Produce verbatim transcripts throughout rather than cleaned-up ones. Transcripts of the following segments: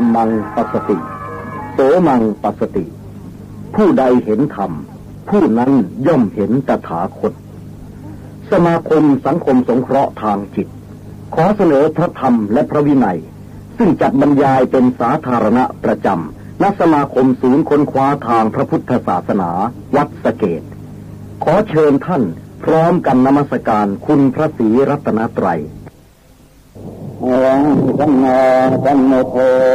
รมังปัสสติโสมังปัสสติผู้ใดเห็นธรรมผู้นั้นย่อมเห็นตถาคตสมาคมสังคมสงเคราะห์ทางจิตขอเสนอพระธรรมและพระวินัยซึ่งจัดบรรยายเป็นสาธารณะประจำณสมาคมศูนย์ค้นคว้าทางพระพุทธศาสนาวัดสะเกษขอเชิญท่านพร้อมกันนมัสการคุณพระศรีรัตนไตรัยสัมมาสัมพุทโธ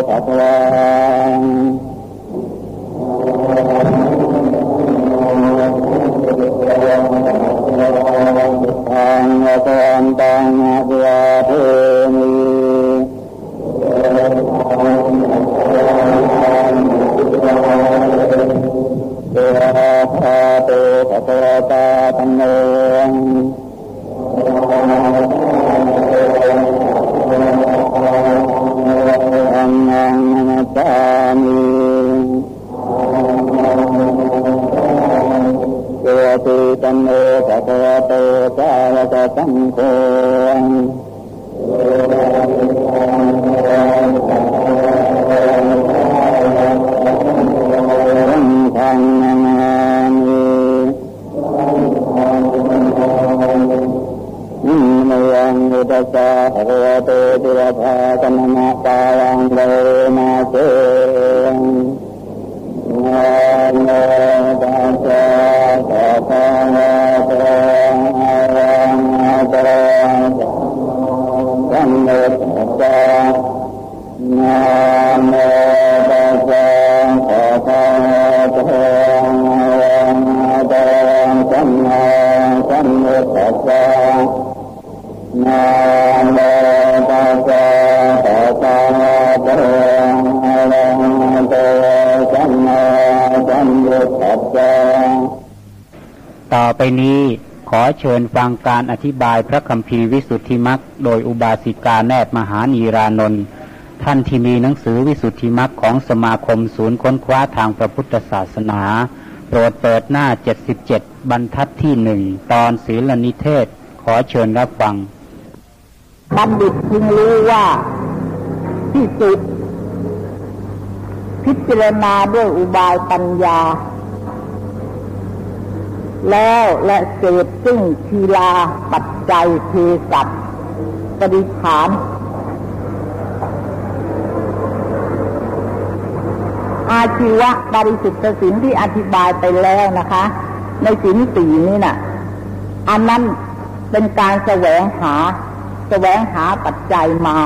ตัสสะอังโกอันตังอะเวเทมิเตภะเตภะโตตาตัมโนอังนังนัตตามิเกติตันโนภะคะวะโตสาวกสังโฆอังคังนามินิมยังอุตสาหะวะเตติระภากัมมะตาลังเลนะเตนะโมตัสสะภะคะวะโตอะระหะโตสัมมาสัมพุทธัสสะนะโมตัสสะภะคะวะโตอะระหะโตสัมมาสัมพุทธัสสะต่อไปนี้ขอเชิญฟังการอธิบายพระคัมภีร์วิสุทธิมรรคโดยอุบาสิกาแนบมหานีรานนท์ท่านที่มีหนังสือวิสุทธิมรรคของสมาคมศูนย์ค้นคว้าทางพระพุทธศาสนาโปรดเปิดหน้าเจ็ดสิบเจ็ดบรรทัดที่หนึ่งตอนศีลนิเทศขอเชิญรับฟังบัณฑิตพึงรู้ว่าที่สุดพิจารณาด้วยอุบายปัญญาแล้วและเสพซึ่งทีลาปัจจัยเทศัพท์ปฏิฐานอาชีวะบริสุทธิ์ศีลที่อธิบายไปแล้วนะคะในศีลสี่นี่น่ะอันนั้นเป็นการแสวงหาแสวงหาปัจจัยมา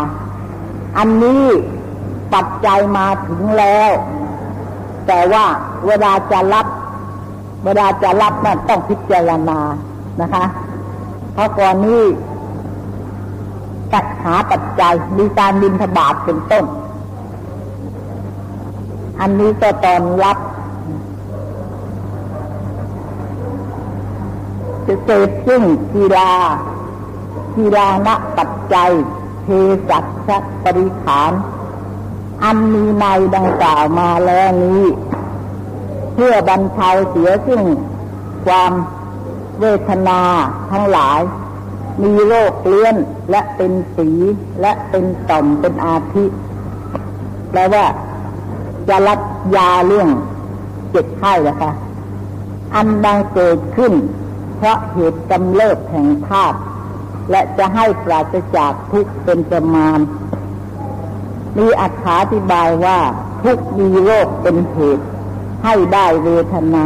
อันนี้ปัจจัยมาถึงแล้วแต่ว่าเวลาจะรับเวลาจะรับนั้นต้องพิจารณานะคะเพราะก่อนนี้จัดหาปัจจัยมีการบิณฑบาตเป็นต้นอันนี้ก็ตอนรับจะเสพซึ่งกีฬากีฬานะปัจจัยเทศัพท์ปริขารอันมีในดังกล่าวมาแล้วนี้เพื่อบรรเทาเสียซึ่งความเวทนาทั้งหลายมีโรคเลื้อนและเป็นฝีและเป็นต่อมเป็นอาธิแปลว่าจะรับยาเรื่องเจ็บไข้นะคะอันบังเกิดขึ้นเพราะเหตุกำเริบแห่งธาตุและจะให้ปราศจากทุกข์เป็นประมาณมีอธิบายว่าทุกข์มีโรคเป็นเหตุให้ได้เวทนา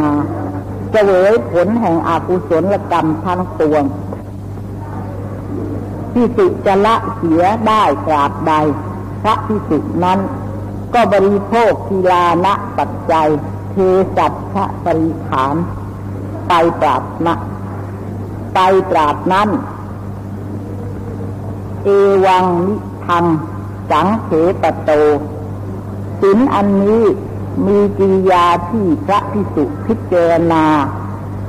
เสวยผลแห่งอกุศลกรรมทั้งปวงภิกษุจะละเสียได้ตราบใดพระภิกษุนั้นก็บริโภคทีลานะปัจจัยเทศัพทะปริขารไปตราบนะไปตราบนั้นเอวังนิทังสังเขปโตศีลอันนี้มีกิริยาที่พระภิกษุพิจารณา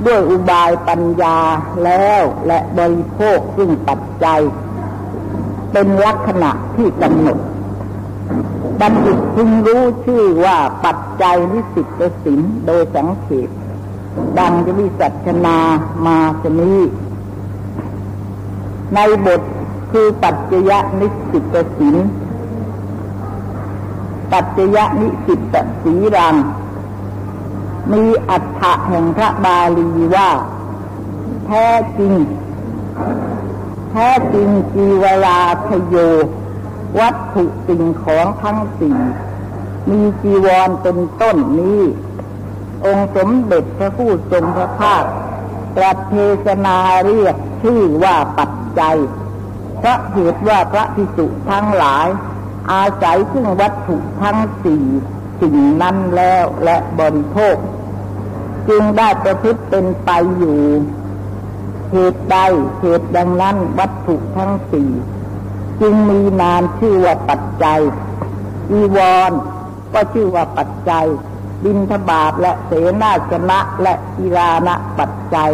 ด้วยอุบายปัญญาแล้วและบริโภคซึ่งปัจจัยเป็นลักษณะที่กำหนดบัณฑิตพึงรู้ชื่อว่าปัจจัยวิสุทธิศีลโดยสังเขปดังวิสัชนามาสนีในบทคือปัจจยนิสิตศีล ปัจจยนิสิตสีรังมีอัฏฐะแห่งพระบาลีว่าแท้จริงแท้จริงจีวราทโยวัตถุสิ่งของทั้งสี่มีจีวรเป็นต้นนี้องค์สมเด็จพระผู้ทรงพระภาคตรัสเทศนาเรียกชื่อว่าปัจจัยเพราะเหตุว่าพระภิกษุทั้งหลายอาศัยซึ่งวัตถุทั้งสี่สิ่งนั้นแล้วและบริโภคจึงได้ประพฤติเป็นไปอยู่เหตุใดเหตุดังนั้นวัตถุทั้งสี่จึงมีนามชื่อว่าปัจจัยอีวรก็ชื่อว่าปัจจัยบิณฑบาตและเสนาสนะและกีฬานะปัจจัย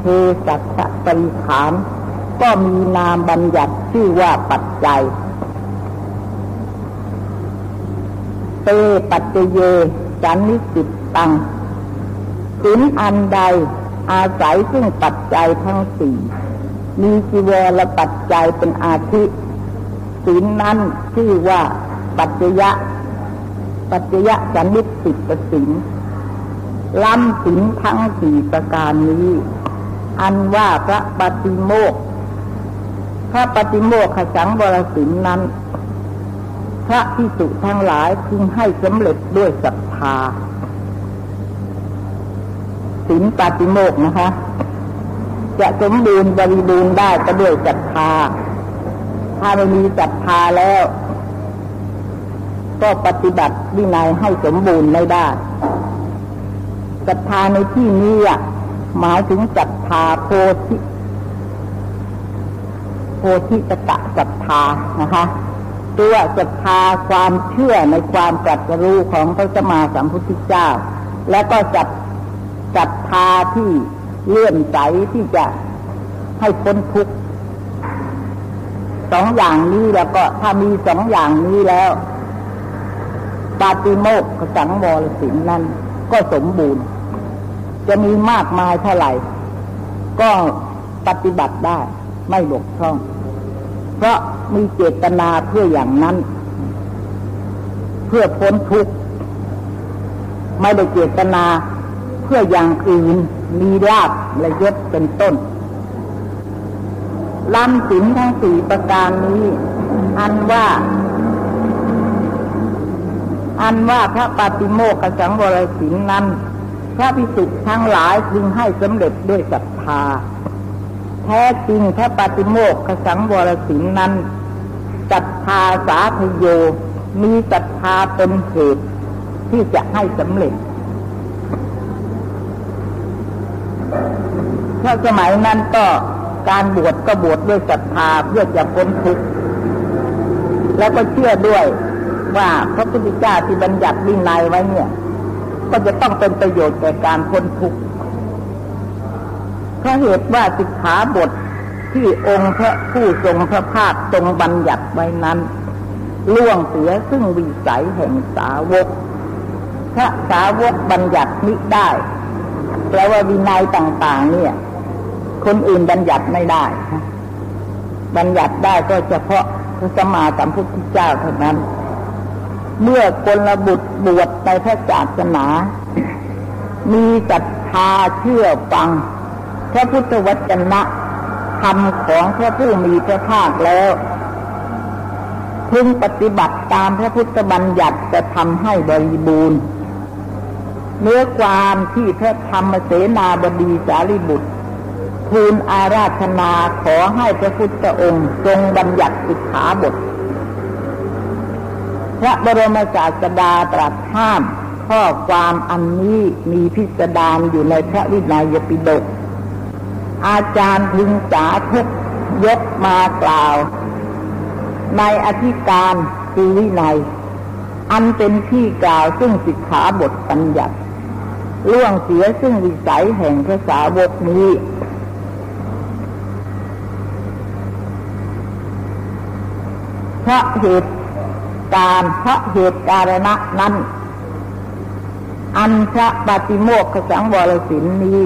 เภสัชปริหารก็มีนามบัญญัติชื่อว่าปัจจัยเตปัจจเยสันนิสิตตังสินอันใดอาศัยซึ่งปัจจัยทั้งสี่มีจีวรและปัจจัยเป็นอาทิสินนั้นชื่อว่าปัจจยะปัจจยะสันนิสิตสินล้ำสินทั้งสี่ประการนี้อันว่าพระปฏิโมกข์พระปฏิโมกขสังวรสินนั้นพระภิกษุทั้งหลายพึงให้สำเร็จด้วยศรัทธาศีลปาติโมกข์นะคะจะสมบูรณ์บริบูรณ์ได้ก็ด้วยศรัทธาถ้าไม่มีศรัทธาแล้วก็ปฏิบัติวินัยให้สมบูรณ์ไม่ได้ศรัทธาในที่นี้หมายถึงศรัทธาโพธิโพธิตตะศรัทธานะคะตัวศรัทธาความเชื่อในความตรัสรู้ของพระสัมมาสัมพุทธเจ้าและก็ศรัทธาที่เลื่อมใสที่จะให้พ้นทุกข์สองอย่างนี้แล้วก็ถ้ามีสองอย่างนี้แล้วปาติโมกขสังวรศีลนั้นก็สมบูรณ์จะมีมากมายเท่าไหร่ก็ปฏิบัติได้ไม่บกพร่องเพราะมีเจตนาเพื่ออย่างนั้นเพื่อพ้นทุกข์ไม่ได้เจตนาเพื่ออย่างอื่นมีลาภและยศเป็นต้นล้ำศีลทั้งสี่ประการนี้อันว่าอันว่าพระปาติโมกขสังวรศีลนั้นพระภิกษุทั้งหลายพึงให้สำเร็จด้วยศรัทธาแท้จริงพระปาติโมกขสังวรศีลนั้นศรัทธาสาธโยมีศรัทธาเป็นเหตุที่จะให้สำเร็จเพราะสมัยนั้นก็การบวชก็บวชด้วยศรัทธาเพื่อจะพ้นทุกข์แล้วก็เชื่อด้วยว่าพระพุทธเจ้าที่บัญญัติวินัยไว้เนี่ยก็จะต้องเป็นประโยชน์แก่การพ้นทุกข์เพราะเหตุว่าสิกขาบทที่องค์พระผู้ทรงพระภาคทรงบัญญัติไว้นั้นล่วงเสียซึ่งวิสัยแห่งสาวกพระสาวกบัญญัติมิได้แปลว่าวินัยต่างๆเนี่ยคนอื่นบัญญัติไม่ได้บัญญัติได้ก็เฉพาะพระสัมมาสัมพุทธเจ้าเท่านั้นเมื่อกุลบุตรบวชในพระศาสนามีศรัทธาเชื่อฟังพระพุทธวจนะธรรมของพระผู้มีพระภาคแล้วพึงปฏิบัติตามพระพุทธบัญญัติจะทำให้บริบูรณ์เนื้อความที่พระธรรมเสนาบดีสารีบุตรทูลอาราธนาขอให้พระพุทธองค์ทรงบัญญัติสิกขาบทพระบรมศาสดาตรัสห้ามข้อความอันนี้มีพิสดารอยู่ในพระวินัยปิฎกอาจารย์พึงสาธุยกมากล่าวในอธิการคือวินัยอันเป็นที่กล่าวซึ่งสิกขาบทบัญญัติล่วงเสียซึ่งวิสัยแห่งพระสาวกนี้เพราะเหตุการณ์เพราะเหตุการณะนั้นอันพระปาติโมกขสังวรศีลนี้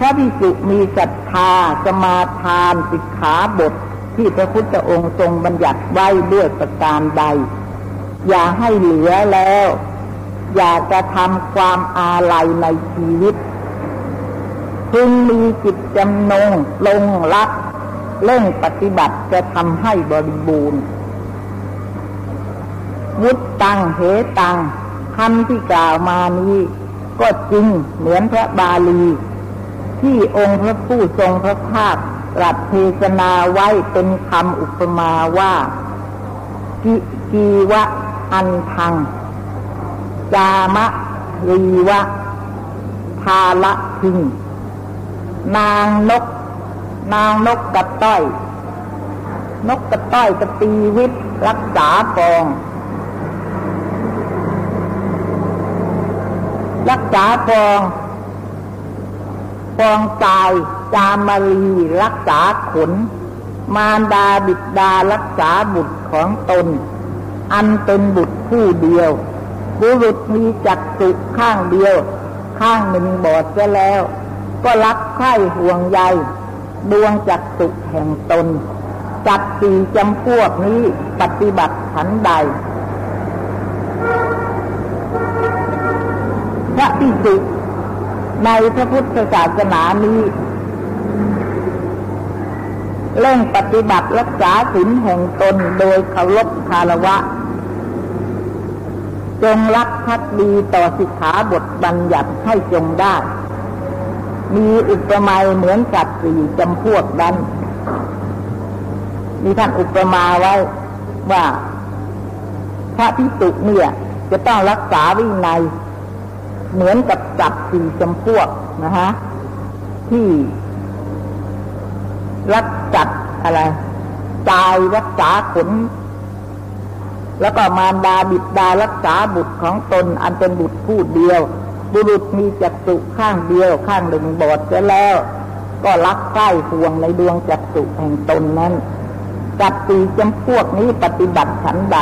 พระภิกษุมีศรัทธาสมาทานสิกขาบทที่พระพุทธองค์ทรงบัญญัติไว้ด้วยประการใด อย่าให้เหลือแล้วอย่ากระทำความอาลัยในชีวิตจึงมีจิตจำนงลงรักเร่งปฏิบัติจะทำให้บริบูรณ์วุตตังเหตังคำที่กล่าวมานี้ก็จริงเหมือนพระบาลีที่องค์พระผู้ทรงพระภาคตรัสเทศนาไว้เป็นคำอุปมาว่ากิกีวะอันทังจามะรีวะทาละทิงนางนกนางนกกระต้อยนกกระต้อยกระตีวิทย์รักษากองรักษากองกองทรายจามารีรักษาขนมารดาบิดารักษาบุตรของตนอันเป็นบุตรผู้เดียวบุรุษมีจักษุข้างเดียวข้างหนึ่งบอดซะแล้วก็รักใคร่ห่วงใยดวงจักษุแห่งตนจักสี่จำพวกนี้ปฏิบัติฉันใดพระภิกษุในพระพุทธศาสนานี้เร่งปฏิบัติรักษาศีลแห่งตนโดยเคารพคารวะจงรักภักดีต่อสิกขาบทบัญญัติให้จงได้มีอุปมาเหมือนสัตว์สี่จำพวกนั้นมีท่านอุปมาไว้ว่าพระภิกษุเนี่ยจะต้องรักษาวินัยเหมือนกับสัตว์สี่จำพวกนะฮะที่รักจัดอะไรใจรักษาขนแล้วก็มารดาบิดารักษาบุตรของตนอันเป็นบุตรผู้เดียวบุรุษมีจักษุข้างเดียวข้างหนึ่งบอดเสียแล้วก็รักใกล้ห่วงในดวงจักษุแห่งตนนั้นจักสี่จำพวกนี้ปฏิบัติฉันใด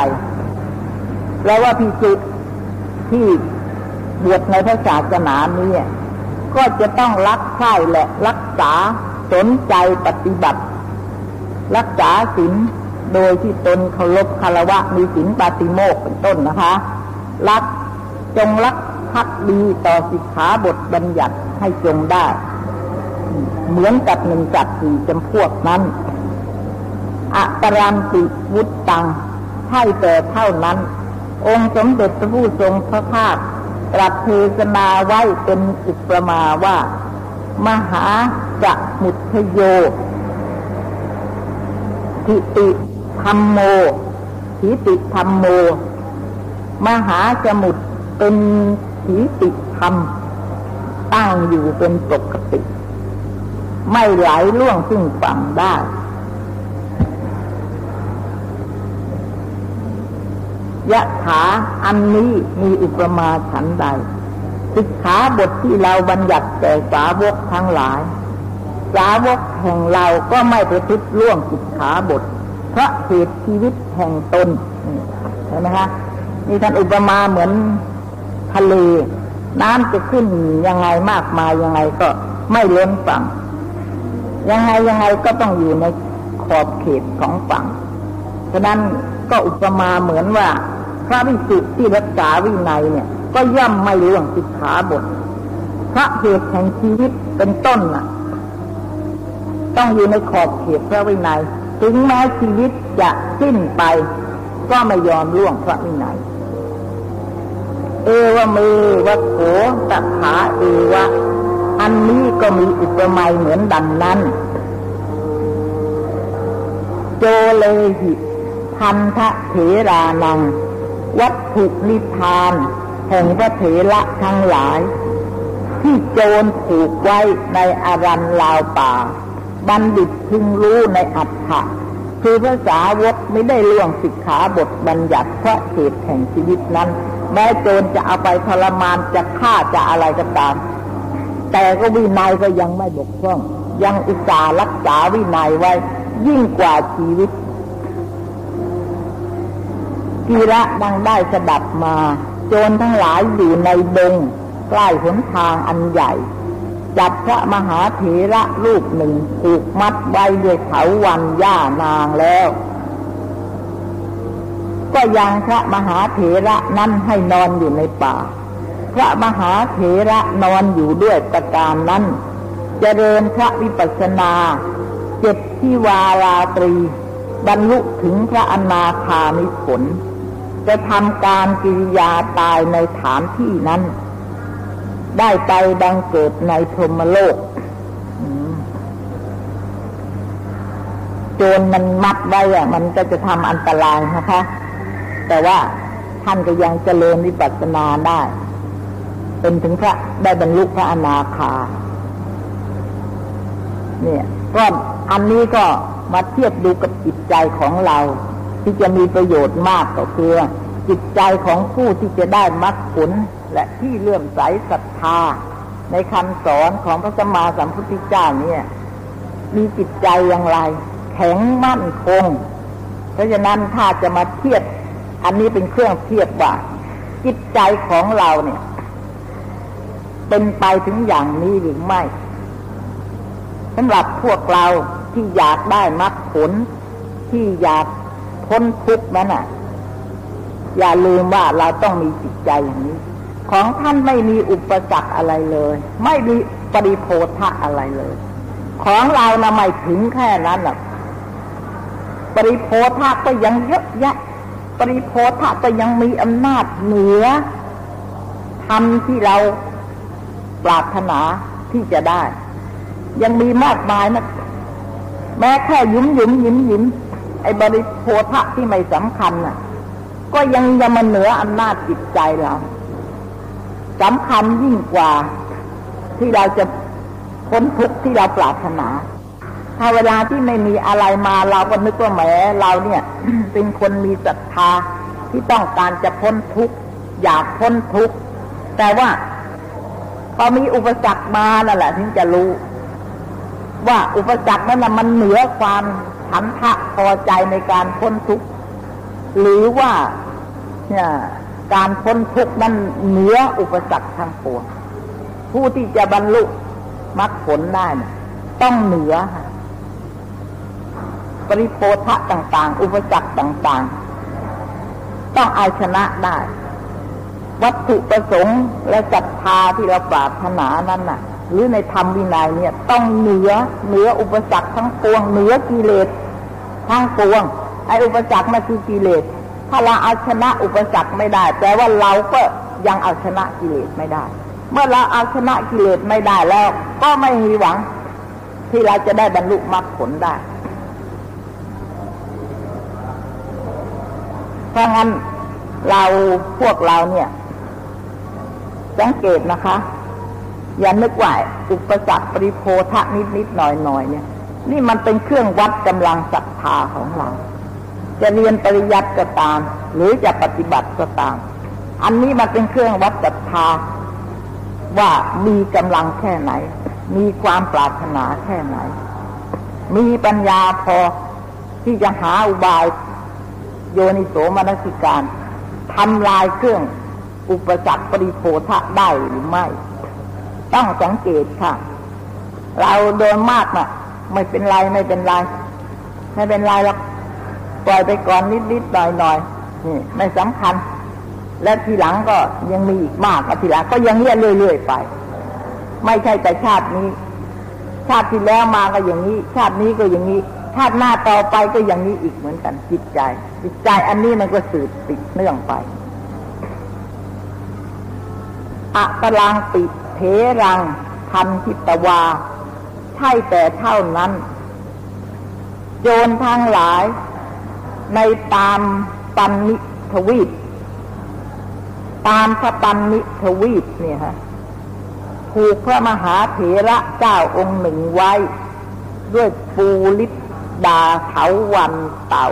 แล้วว่าภิกษุที่บวชในพระศาสนานี้ก็จะต้องรักใคร่และรักษาสนใจปฏิบัติรักษาศีลโดยที่ตนเคารพคารวะมีศีลปาติโมกข์เป็นต้นนะคะรักจงรักภักดีต่อสิกขาบทบัญญัติให้จงได้เหมือนกับหนึ่งจักสี่จำพวกนั้นอปรันติวุตตังให้แต่เท่านั้นองค์สมเด็จพระผู้ทรงพระภาคตรัสเทศนาไว้เป็นอุปมาว่ามหาจะมุทโยทิติธรรมโมทิติธรรมโมมหาจะมุทเป็นทิติธรรมตั้งอยู่เป็นปกติไม่ไหลล่วงซึ่งฝั่งได้ยะถาอันนี้มีอุปมาฉันใดสิกขาบทที่เราบัญญัติแก่สาวกทั้งหลายสาวกแห่งเราก็ไม่ประพฤติล่วงสิกขาบทเพราะเหตุชีวิตแห่งตนเห็นไหมคะนี่ท่านอุปมาเหมือนทะเลน้ำจะขึ้นยังไงมากมายยังไงก็ไม่ล้นฝั่งยังไงยังไงก็ต้องอยู่ในขอบเขตของฝั่งฉะนั้นก็อุปมาเหมือนว่าพระภิกษุที่รักษาวินัยเนี่ยก็ย่อมไม่ล่วงสิกขาบทเพราะเหตุแห่งชีวิตเป็นต้นน่ะต้องอยู่ในขอบเขตพระวินัยถึงแม้ชีวิตจะสิ้นไปก็ไม่ยอมล่วงพระวินัยเอวเมวะโขตถาเอวะอันนี้ก็มีอุปมาเหมือนดังนั้นโจเลหิพันธเถรานังวัตถุนิพานแห่งพระเถระทั้งหลายที่โจรผูกไว้ในอารัณลาวป่าบัณฑิตพึงรู้ในอัฏฐะคือพระสาวกไม่ได้ล่วงสิกขาบทบัญญัติเพราะเหตุแห่งชีวิตนั้นแม้โจรจะเอาไปทรมานจะฆ่าจะอะไรก็ตามแต่ก็วินัยก็ยังไม่บกพร่องยังอุตส่าห์รักษาวินัยไว้ยิ่งกว่าชีวิตกีระดังได้สดับมาโจรทั้งหลายอยู่ในดงใกล้หนทางอันใหญ่จับพระมหาเถระรูปหนึ่งถูกมัดไว้ด้วยเถาวัลย์หญ้านางแล้ว ก็ยังพระมหาเถระนั้นให้นอนอยู่ในป่าพระมหาเถระนอนอยู่ด้วยประการนั้นเจริญพระวิปัสสนาเจ็ดที่วาราตรีบรรลุถึงพระอนาคามิผลจะทำการกิริยาตายในฐานที่นั้นได้ไปบังเกิดในพรหมโลกโจรมันมัดไว้อะมันก็จะทำอันตรายนะคะแต่ว่าท่านก็ยังเจริญวิปัสสนาได้เป็นถึงพระได้บรรลุพระอนาคาเนี่ยก็อันนี้ก็มาเทียบดูกับจิตใจของเราที่จะมีประโยชน์มากก็คือจิตใจของผู้ที่จะได้มรรคผลและที่เลื่อมใสศรัทธาในคำสอนของพระสัมมาสัมพุทธเจ้าเนี่ยมีจิตใจอย่างไรแข็งมั่นคงเพราะฉะนั้นถ้าจะมาเทียบอันนี้เป็นเครื่องเทียบว่าจิตใจของเราเนี่ยเป็นไปถึงอย่างนี้หรือไม่สำหรับพวกเราที่อยากได้มรรคผลที่อยากพ้นทุกข์นั้นน่ะอย่าลืมว่าเราต้องมีจิตใจอย่างนี้ของท่านไม่มีอุปสรรคอะไรเลยไม่มีปริโภทะอะไรเลยของเราน่ะไม่ถึงแค่นั้นน่ะปริโภทะก็ยังเยอะแยะปริโภทะก็ยังมีอำนาจเหนือธรรมที่เราปรารถนาที่จะได้ยังมีมากมายนะแม้แค่ยิ้มยิ้มยิ้มยิ้มไอ้บริโภทะที่ไม่สำคัญน่ะก็ยังจะมาเหนืออำนาจจิตใจเราสำคัญยิ่งกว่าที่เราจะพ้นทุกข์ที่เราปรารถนาถ้าเวลาที่ไม่มีอะไรมาเราก็นึกว่าแหมเราเนี่ย เป็นคนมีศรัทธาที่ต้องการจะพ้นทุกข์อยากพ้นทุกข์แต่ว่าพอมีอุปสรรคมานั่นแหละถึงจะรู้ว่าอุปสรรคนั้นน่ะมันเหนือความฉันทะพอใจในการพ้นทุกข์หรือว่าเนี่ยการพ้นทุกข์นั้นเหนืออุปสรรคทั้งปวงผู้ที่จะบรรลุมรรคผลได้ต้องเหนือปริโภทะต่างๆอุปสรรคต่างๆต้องเอาชนะได้วัตถุประสงค์และศรัทธาที่เราปรารถนานั้นน่ะหรือในธรรมวินัยเนี่ยต้องเหนือเหนืออุปสรรคทั้งปวงเหนือกิเลสทั้งปวงไอ้อุปสรรคมันคือกิเลสถ้าเราเอาชนะอุปสรรคไม่ได้แปลว่าเราก็ยังเอาชนะกิเลสไม่ได้เมื่อเราเอาชนะกิเลสไม่ได้แล้วก็ไม่มีหวังที่เราจะได้บรรลุมรรคผลได้เพราะงั้นเราพวกเราเนี่ยสังเกตนะคะอย่านึกว่าอุปสรรคปริโภทะนิดๆหน่อยๆเนี่ยนี่มันเป็นเครื่องวัดกำลังศรัทธาของเราจะเรียนปริยัติก็ตามหรือจะปฏิบัติก็ตามอันนี้มันเป็นเครื่องวัดศรัทธาว่ามีกำลังแค่ไหนมีความปรารถนาแค่ไหนมีปัญญาพอที่จะหาอุบายโยนิโสมนสิการทำลายเครื่องอุปสรรคปริโภทะได้หรือไม่ต้องสังเกตค่ะเราโดนมากน่ะไม่เป็นไรไม่เป็นไรไม่เป็นไรหรอกปล่อยไปก่อนนิดๆหน่อยๆนี่ไม่สำคัญและทีหลังก็ยังมีอีกมากอ่ะทีหลังก็ยังเรื่อยเรื่อยไปไม่ใช่แต่ชาตินี้ชาติที่แล้วมาก็อย่างนี้ชาตินี้ก็อย่างนี้ชาติหน้าต่อไปก็อย่างนี้อีกเหมือนกันจิตใจจิตใจอันนี้มันก็สืบติดเนื่องไปอะปรังติเถรังทันทิตวาใช่แต่เท่านั้นโจรทั้งหลายในตามปันนิทวีปตามพระปันนิทวีปเนี่ยฮะถูกพระมหาเถระเจ้าองค์หนึ่งไว้ด้วยปูลิดาเถาวันเต่า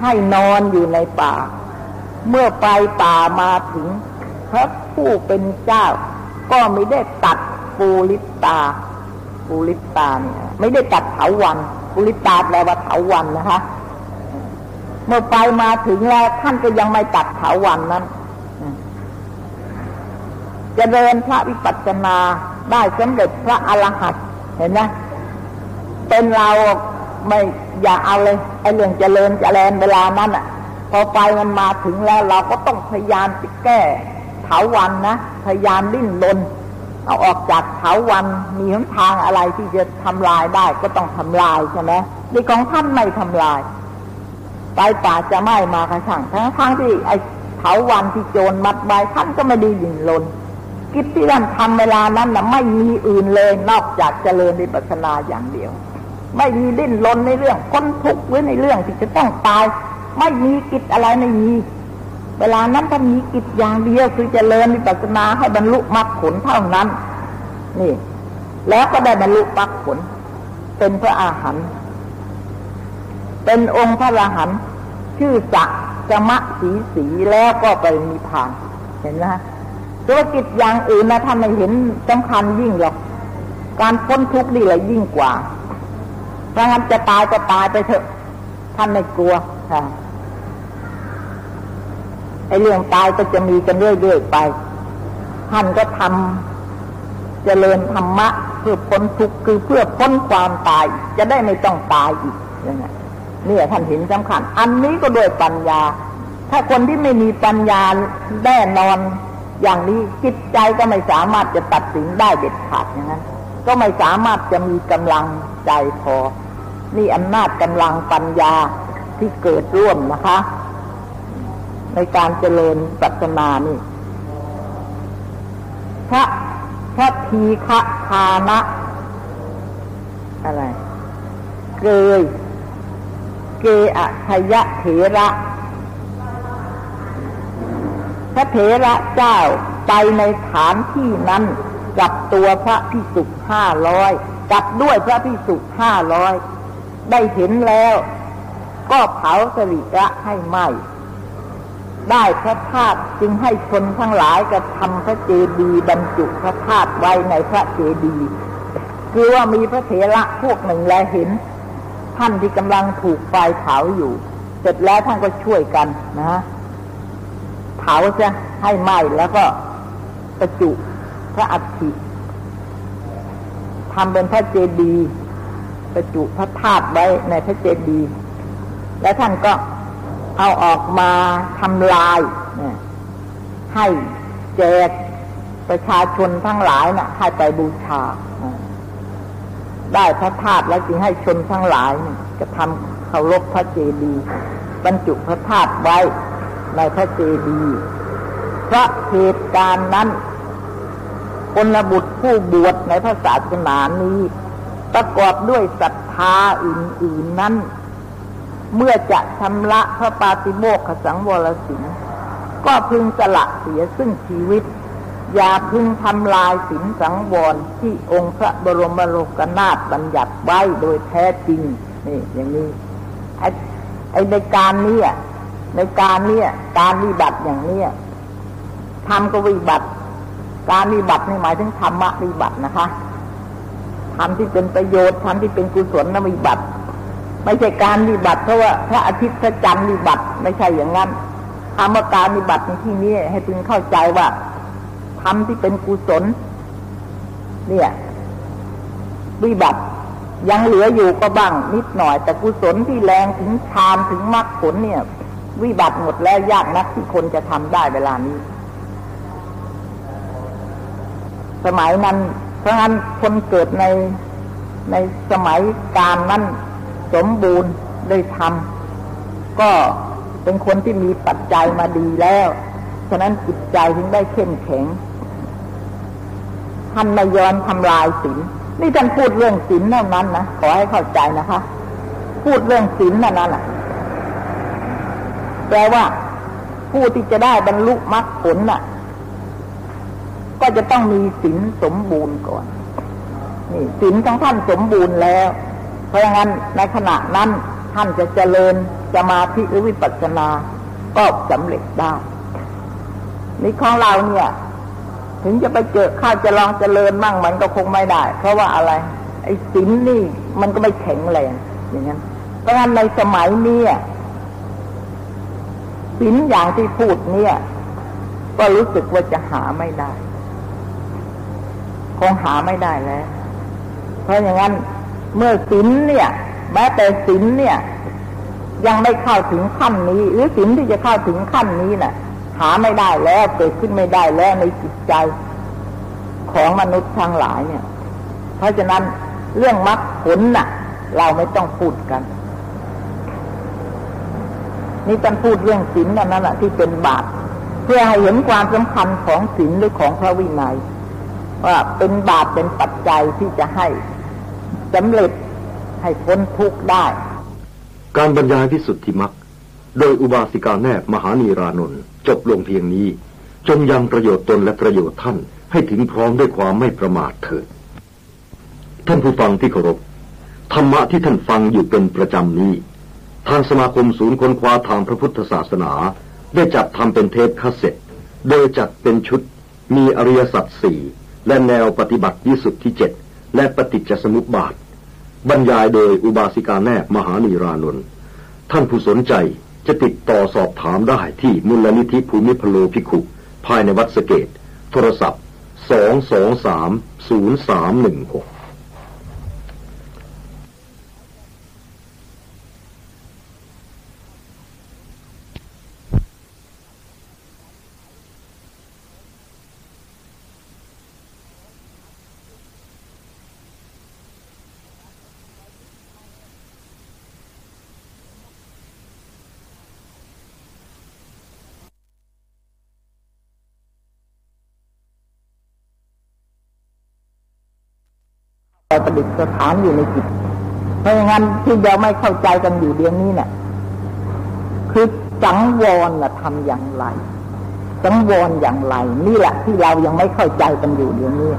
ให้นอนอยู่ในป่าเมื่อไปป่ามาถึงพระผู้เป็นเจ้าก็ไม่ได้ตัดปูลิตาปูลิตาเนี่ยไม่ได้ตัดเถาวัลย์ปูลิตาแปลว่าเถาวัลย์นะคะเมื่อไปมาถึงแล้วท่านก็ยังไม่ตัดเถาวัลย์นั้นจะเดินพระวิปัสสนาได้สำเร็จพระอรหันต์เห็นไหมเป็นเราไม่อย่าเอาเลยไอ้เรื่องเจริญเจริญเวลานั้นอ่ะ พอไฟมันมาถึงแล้วเราก็ต้องพยายามจะแก้เถาวัลย์นะพยายามดิ้นรนเอาออกจากเถาวัลย์มีหนทางอะไรที่จะทำลายได้ก็ต้องทำลายใช่ไหมในของท่านไม่ทำลายไฟป่าจะไหม้มากระช่างทั้งทั้งที่ไอเถาวัลย์ที่โจรมัดไว้ท่านก็ไม่ได้ดิ้นรนกิจที่ท่านทำเวลานั้นนะไม่มีอื่นเลยนอกจากเจริญวิปัสสนาอย่างเดียวไม่มีดิ้นรนในเรื่องค้นทุกข์หรือในเรื่องที่จะต้องตายไม่มีกิจอะไรไม่มีเวลานั้นท่านมีกิจอย่างเดียวคือเจริญวิปัสสนาให้บรรลุมรรคผลเท่านั้นนี่แล้วก็ได้บรรลุมรรคผลเป็นพระอรหันต์เป็นองค์พระอรหันต์ชื่อสักกมะสีสีแล้วก็ไปนิพพานเห็นไหมธุรกิจอย่างอื่นนะท่านไม่เห็นสำคัญยิ่งหรอกการพ้นทุกข์นี่แหละยิ่งกว่าเพราะงั้นจะตายก็ตายไปเถอะท่านไม่กลัวค่ะไอ้เรื่องตายก็จะมีกันเรื่อยๆไปท่านก็ทำเจริญธรรมะเพื่อพ้นทุกข์คือเพื่อพ้นความตายจะได้ไม่ต้องตายอีกอย่างเงี้ยนี่ท่านเห็นสำคัญอันนี้ก็ด้วยปัญญาถ้าคนที่ไม่มีปัญญาแน่นอนอย่างนี้จิตใจก็ไม่สามารถจะตัดสินได้เด็ดขาดอย่างนั้นก็ไม่สามารถจะมีกำลังใจพอนี่อำนาจกำลังปัญญาที่เกิดร่วมนะคะในการเจริญปัสสนานี่พระพระทีฆะคานะอะไรเกยเกอะทยะเถระพระเถระเจ้าไปในฐานที่นั้นกับตัวพระภิกษุห้าร้อยกับด้วยพระภิกษุห้าร้อยได้เห็นแล้วก็เผาสรีระให้ไหม้ได้พระธาตุจึงให้คนทั้งหลายกระทำพระเจดีย์บรรจุพระธาตุไว้ในพระเจดีย์คือว่ามีพระเถระพวกหนึ่งแลเห็นท่านที่กำลังถูกไฟเผาอยู่เสร็จแล้วท่านก็ช่วยกันนะเผาซะให้ไหม้แล้วก็ประจุพระอัฐิทำเป็นพระเจดีย์ประจุพระธาตุไว้ในพระเจดีย์และท่านก็เอาออกมาทำลายให้แจกประชาชนทั้งหลายนะให้ไปบูชาได้พระธาตุแล้วจึงให้ชนทั้งหลายจะทำเคารพพระเจดีย์บรรจุพระธาตุไว้ในพระเจดีย์เพราะเหตุการณ์นั้นพลบุตรผู้บวชในพระศาสนานี้ประกอบด้วยศรัทธาอื่นๆนั้นเมื่อจะชำระพระปาติโมกขสังวรศีลก็พึงสละเสียซึ่งชีวิตอย่าพึงทำลายศีลสังวรที่องค์พระบรมโลกนาถบัญญัติไว้โดยแท้จริงนี่อย่างนี้ไอ้ไอ้ในการนี้ในการนี้การวิบัติอย่างนี้ทำก็วิบัติการวิบัตินี่หมายถึงธรรมะวิบัตินะคะทำที่เป็นประโยชน์ทำที่เป็นกุศลนะวิบัติไม่ใช่การวิบัติเพราะว่าพระอาทิตย์พระจันทร์วิบัติไม่ใช่อย่างนั้นคำว่าการวิบัติในที่นี้ให้พึงเข้าใจว่าทำที่เป็นกุศลเนี่ยวิบัติยังเหลืออยู่ก็บ้างนิดหน่อยแต่กุศลที่แรงถึงฌานถึงมรรคผลเนี่ยวิบัติหมดแล้วยากนักที่คนจะทำได้เวลานี้สมัยนั้นเพราะงั้นคนเกิดในในสมัยการนั้นสมบูรณ์ได้ทำก็เป็นคนที่มีปัจจัยมาดีแล้วฉะนั้นจิตใจถึงได้เข้มแข็งท่านไม่ยอมทำลายศีลนี่ท่านพูดเรื่องศีลเท่านั้นนะขอให้เข้าใจนะคะพูดเรื่องศีลเท่านั้นน่ะแปลว่าผู้ที่จะได้บรรลุมรรคผลน่ะก็จะต้องมีศีลสมบูรณ์ก่อนนี่ศีลของท่านสมบูรณ์แล้วเพราะงั้นในขณะนั้นท่านจะเจริญสมาธิหรือวิปัสสนาก็สำเร็จได้นี่ของเราเนี่ยถึงจะไปเจอข้าจะลองเจริญมั่งมันก็คงไม่ได้เพราะว่าอะไรไอ้ศีลนี่มันก็ไม่แข็งแรงอย่างนั้นเพราะงั้นในสมัยนี้ศีลอย่างที่พูดเนี่ยก็รู้สึกว่าจะหาไม่ได้คงหาไม่ได้แล้วเพราะอย่างนั้นเมื่อศีลเนี่ยแม้แต่ศีลเนี่ย ยังไม่เข้าถึงขั้นนี้หรือศีลที่จะเข้าถึงขั้นนี้น่ะหาไม่ได้แล้วเกิดขึ้นไม่ได้แล้วในจิตใจของมนุษย์ทั้งหลายเนี่ยเพราะฉะนั้นเรื่องมรรคผลน่ะเราไม่ต้องพูดกันนี่ท่านพูดเรื่องศีลนั่นน่ะที่เป็นบาปเพื่อให้เห็นความสำคัญของศีลหรือของพระวินัยว่าเป็นบาปเป็นปัจจัยที่จะให้สำเร็จให้พ้นทุกข์ได้การบรรยายวิสุทธิมรรคโดยอุบาสิกาแนบมหานีรานนท์จบลงเพียงนี้จงยังประโยชน์ตนและประโยชน์ท่านให้ถึงพร้อมด้วยความไม่ประมาทเถิดท่านผู้ฟังที่เคารพธรรมะที่ท่านฟังอยู่เป็นประจำนี้ทางสมาคมศูนย์ค้นคว้าทางพระพุทธศาสนาได้จัดทำเป็นเทปคาสเซ็ตโดยจัดเป็นชุดมีอริยสัจสี่และแนวปฏิบัติวิสุทธิเจ็ดและปฏิจจสมุปบาทบรรยายโดยอุบาสิกาแนบมหานีรานนท์ท่านผู้สนใจจะติดต่อสอบถามได้ที่มูลนิธิภูมิพโลภิกขุภายในวัดสะเกตโทรศัพท์สอง สอง สาม ศูนย์ สาม หนึ่ง หกเราประดิษฐานอยู่ในจิตเพราะงั้นที่เราไม่เข้าใจกันอยู่เดี๋ยวนี้เนี่ยคือสังวรน่ะทำอย่างไรสังวรอย่างไรนี่แหละที่เรายังไม่เข้าใจกันอยู่เดี๋ยวนี้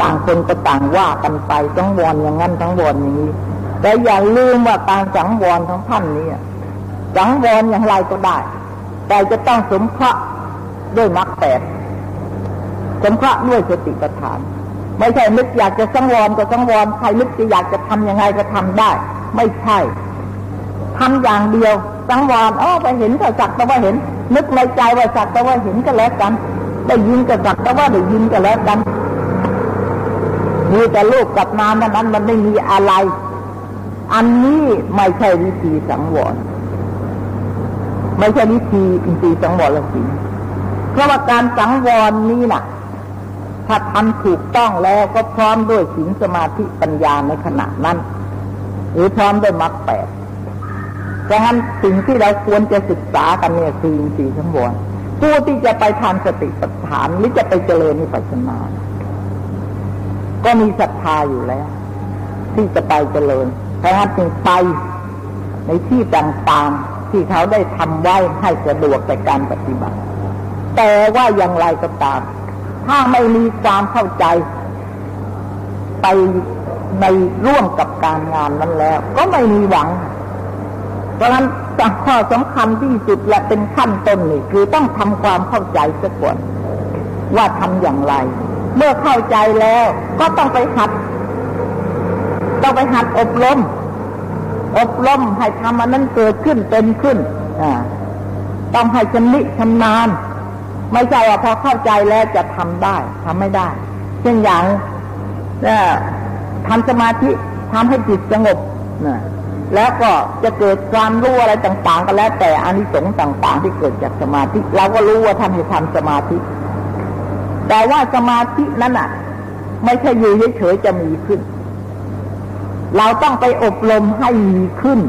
ต่างคนก็ต่างว่ากันไปสังวรอย่างนั้นสังวรอย่างนี้แต่อย่าลืมว่าการสังวรของท่านนี้สังวรอย่างไรก็ได้แต่จะต้องสมเคราะห์ด้วยมรรคแปดสมเคราะห์ด้วยสติปัฏฐานไม่ใช่นึกอยากจะสังวรก็สังวรใครนึกจะอยากจะทำยังไงก็ทำได้ไม่ใช่ทำอย่างเดียวสังวรอ๋อไปเห็นก็สักแต่ว่าเห็นนึกในใจว่าสักแต่ว่าเห็นก็แล้วกันได้ยินก็สักแต่ว่าได้ยินก็แล้วกันมีแต่รูปกับนามเท่านั้นมันไม่มีอะไรอันนี้ไม่ใช่วิธีสังวรไม่ใช่วิธีอินทรีย์สังวรละสิเพราะว่าการสังวรนี้น่ะถ้าทำถูกต้องแล้วก็พร้อมด้วยศีลสมาธิปัญญาในขณะนั้นหรือพร้อมด้วยมรรคแปดดังนั้นสิ่งที่เราควรจะศึกษากันเนี่ยคืออินทรีย์ทั้งหมดผู้ที่จะไปทำสติปัฏฐานหรือจะไปเจริญวิปัสสนาก็มีศรัทธาอยู่แล้วที่จะไปเจริญดังนั้นจึงไปในที่ต่างๆที่เขาได้ทำไว้ให้สะดวกในการปฏิบัติแต่ว่าอย่างไรก็ตามถ้าไม่มีความเข้าใจไปในร่วมกับการงานนั้นแล้วก็ไม่มีหวังเพราะฉะนั้นข้อสำคัญที่สุดและเป็นขั้นต้นนี่คือต้องทำความเข้าใจซะก่อนว่าทำอย่างไรเมื่อเข้าใจแล้วก็ต้องไปหัดต้องไปหัดอบรมอบรมให้ทำอันนั้นเกิดขึ้นเป็นขึ้นอ่าต้องให้ชำนิชำนาญไม่ใช่ว่าพอเข้าใจแล้วจะทำได้ทำไม่ได้เช่นอย่างทำสมาธิทำให้จิตสงบนะแล้วก็จะเกิดความรู้อะไรต่างๆก็แล้วแต่อานิสงส์ต่างๆที่เกิดจากสมาธิเราก็รู้ว่าทำให้ทำสมาธิแต่ว่าสมาธินั้นน่ะไม่ใช่อยู่เฉยๆจะมีขึ้นเราต้องไปอบรมให้มีขึ้น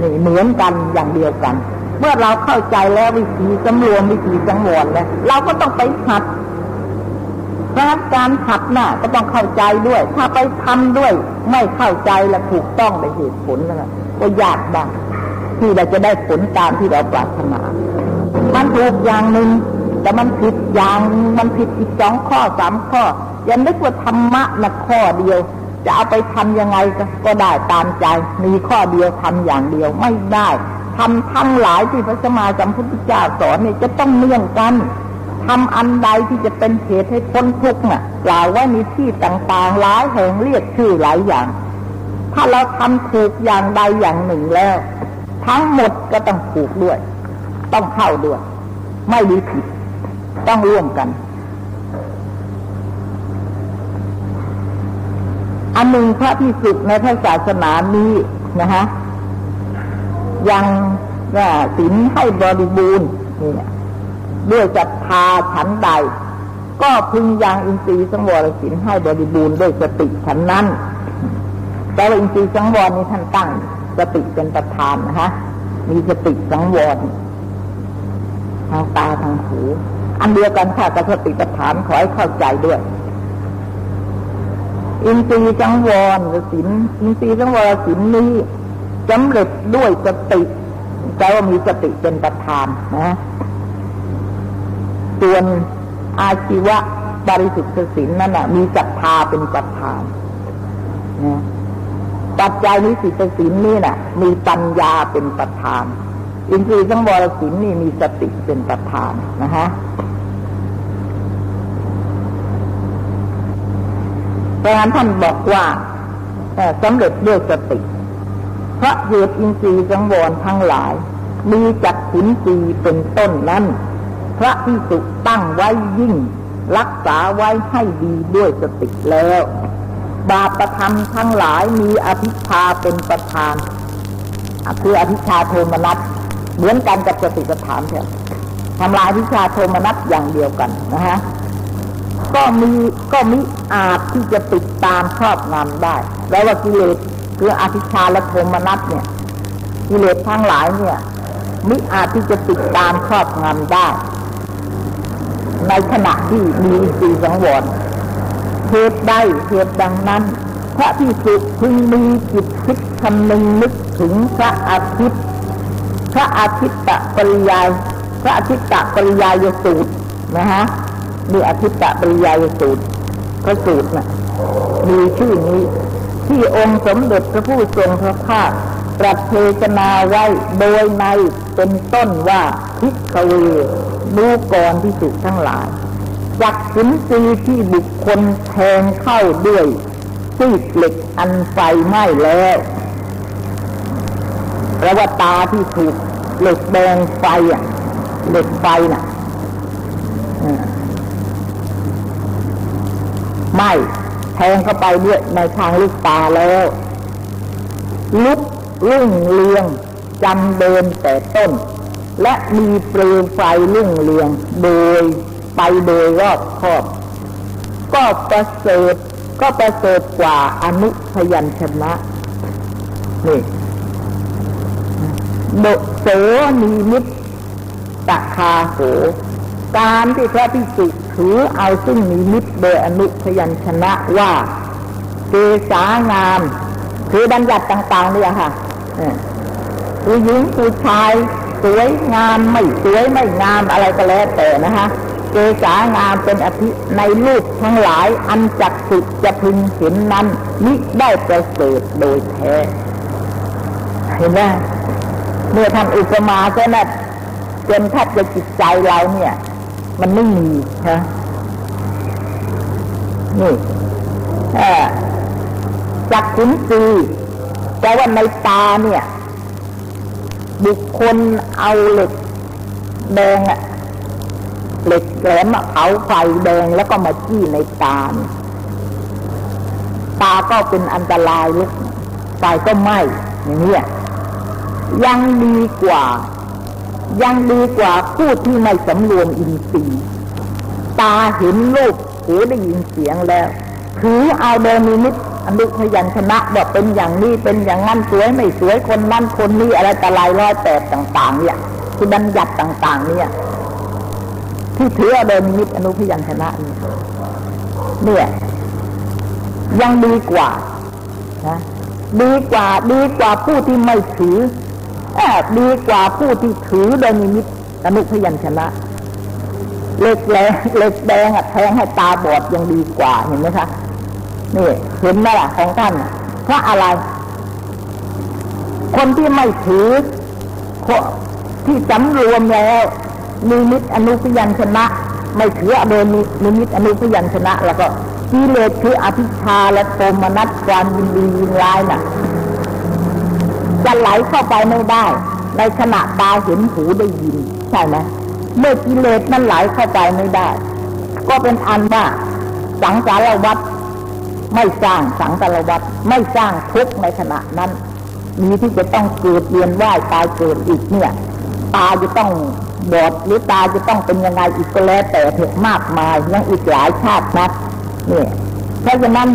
นี่เหมือนกันอย่างเดียวกันเมื่อเราเข้าใจแล้ววิธีสำรวมวิธีสังวรแล้วเราก็ต้องไปหัดเพราะการหัดน่ะก็ต้องเข้าใจด้วยถ้าไปทำด้วยไม่เข้าใจและถูกต้องในเหตุผลนั่นแหละก็ยากบ้างที่เราจะได้ผลตามที่เราปรารถนามันถูกอย่างหนึ่งแต่มันผิดอย่างมันผิดอีกสองข้อสามข้ออย่านึกว่าธรรมะน่ะข้อเดียวจะเอาไปทำยังไงก็ได้ตามใจมีข้อเดียวทำอย่างเดียวไม่ได้ทำทั้งหลายที่พระสัมมาสัมพุทธเจ้าสอนเนี่ยจะต้องเนื่องกันทำอันใดที่จะเป็นเหตุให้พ้นทุกข์น่ะกล่าวไว้ในที่ต่างๆหลายแห่งเรียกชื่อหลายอย่างถ้าเราทำถูกอย่างใดอย่างหนึ่งแล้วทั้งหมดก็ต้องถูกด้วยต้องเข้าด้วยไม่มีผิดต้องร่วมกันอันหนึ่งพระภิกษุในพระศาสนานี้นะฮะ ยังศีลให้บริบูรณ์เนี่ยด้วยศรัทธาฉันใดก็พึงยังอินทรีย์สังวรศีลให้บริบูรณ์ด้วยสติฉันนั้นแต่ว่าอินทรีย์สังวรนี้ท่านตั้งสติเป็นประธานนะฮะมีสติสังวรทางตาทางหูอันเดียวกันค่ะกับสติปัฏฐานขอให้เข้าใจด้วยอินทรีย์สังวรศีลอินทรีย์สังวรศีลนี้สำเร็จด้วยสติแต่ว่ามีสติเป็นประธานนะส่วนอาชีวะบริสุทธิ์ศีลนั่นน่ะมีศรัทธาเป็นประธานนะปัจจัยนิสิตศีลนี่น่ะมีปัญญาเป็นประธานอินทรีย์สังวรศีลนี่มีสติเป็นประธานนะฮะพระท่านบอกว่าสำเร็จด้วยสติเพราะเหตุอินทรีย์สังวรทั้งหลายมีจักขุนสีเป็นต้นนั้นพระภิกษุตั้งไว้ยิ่งรักษาไว้ให้ดีด้วยสติแล้วบาปธรรมทั้งหลายมีอภิชฌาเป็นประธานคืออภิชฌาโทมนัสเหมือนกันกับสติปัฏฐานเถอะทำลายอภิชฌาโทมนัสอย่างเดียวกันนะฮะก็มีก็มิอาจที่จะติดตามครอบงำได้แล้วว่ากิเลสคืออภิชฌาและโทมนัสเนี่ยกิเลสทั้งหลายเนี่ยมิอาจที่จะติดตามครอบงำได้ในขณะที่มีอินทรีย์สังวรเหตุใดเหตุดังนั้นพระภิกษุพึงมีจิตคิดคำนึงนึกถึงพระอาทิตย์พระอาทิตตปริยายพระอาทิตตปริยายสูตรนะฮะมีอาทิตตปริยายสูตรพระสูตรน่ะมีชื่อนี้ที่องค์สมเด็จพระผู้ทรงพระภาคตรัสเทศนาไว้โดยในเป็นต้นว่าภิกขเวดูก่อนภิกษุทั้งหลายจักขุนสีที่บุคคลแทงเข้าด้วยสีเหล็กอันไฟไหม้แล้วแล้วว่าตาที่ถูกเหล็กแดงไฟอ่ะเหล็กไฟน่ะไหม้แทงเข้าไปด้วยในทางลูกตาแล้วลุกรุ่งเรืองจำเดินแต่ต้นและมีเปลวไฟรุ่งเรืองโดยไปโดยรอบครอบก็ประเสริฐก็ประเสริฐกว่าอนุพยัญชนะนี่โดโสนิมิตตะคาโหการที่พระภิกษุถือเอาซึ่งนิมิตโดยอนุพยัญชนะว่าเกษางามคือบัญญัติต่างๆเนี่ยค่ะผู้หญิงผู้ชายสวยงามไม่สวยไม่งามอะไรก็แล้วแต่นะคะเกษางามเป็นอภิในรูปทั้งหลายอันจักขุจะพึงเห็นนั้นมิได้ประเสริฐโดยแท้เห็นไหมเมื่อทำอุปมาซะนะจนแทบจะจิตใจเราเนี่ยมันไม่มีฮะนี่จักขุนสีแต่ว่าในตาเนี่ยบุคคลเอาเหล็กแดงอะเหล็กแหลมอะเผาไฟแดงแล้วก็มาจี้ในตาตาก็เป็นอันตรายลุกไฟก็ไหม้อย่างนี้ยังดีกว่ายังดีกว่าผู้ที่ไม่สำรวมอินทรีย์ตาเห็นรูปหูได้ยินเสียงแล้วถือเอาโดยนิมิตอนุพยัญชนะว่าเป็นอย่างนี้เป็นอย่างนั้นสวยไม่สวยคนนั้นคนนี้อะไรแต่ลายร้อยแปดต่างๆเนี่ยคือบัญญัติต่างๆเนี่ยที่ถือเอาโดยนิมิตอนุพยัญชนะเนี่ยยังดีกว่านะดีกว่าดีกว่าผู้ที่ไม่ถือดีกว่าผู้ที่ถือโดยนิมิตอนุพยัญชนะเล็กแดงเล็กแดงแทงให้ตาบอดยังดีกว่าเห็นไหมคะนี่เห็นไหมล่ะของท่านเพราะอะไรคนที่ไม่ถือที่จำรวมแล้วนิมิตอนุพยัญชนะไม่ถือโดยนิมิตอนุพยัญชนะแล้วก็กิเลสคืออภิชฌาและโทมนัสความยินดียินร้ายน่ะจะไหลเข้าไปไม่ได้ในขณะตาเห็นหูได้ยินใช่ไหมเมื่อกิเลสมันไหลเข้าไปไม่ได้ก็เป็นอันว่าสังสารวัฏไม่สร้างสังสารวัฏไม่สร้างทุกข์ในขณะนั้น มีที่จะต้องเกิดเวียนว่ายตายเกิดอีกเนี่ยตาจะต้องบอดหรือตาจะต้องเป็นยังไงอีกก็แล้วแต่เถอะมากมายยังอีกหลายชาตินักนี่เพราะฉะนั้น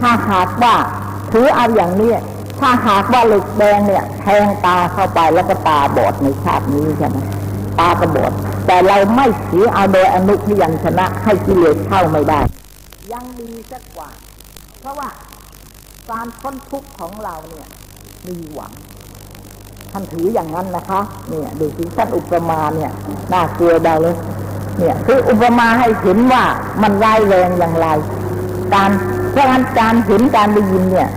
ถ้าหากว่าถือเอาอย่างนี้ถ้าหากว่าเหล็กแดงเนี่ยแทงตาเข้าไปแล้วก็ตาบอดในชาตินี้ใช่ไหมตาก็บอดแต่เราไม่ถือเอาโดยอนุพยัญชนะให้กิเลสเข้าไม่ได้ยังดีสักกว่าเพราะว่าการพ้นทุกข์ของเราเนี่ยมีหวังท่านถืออย่างนั้นนะคะเนี่ยดูสิท่านอุปมาเนี่ยน่ากลัวเดาเลยเนี่ยคืออุปมาให้เห็นว่ามันร้ายแรงอย่างไรการเพราะงั้นการเห็นการได้ยินเนี่ย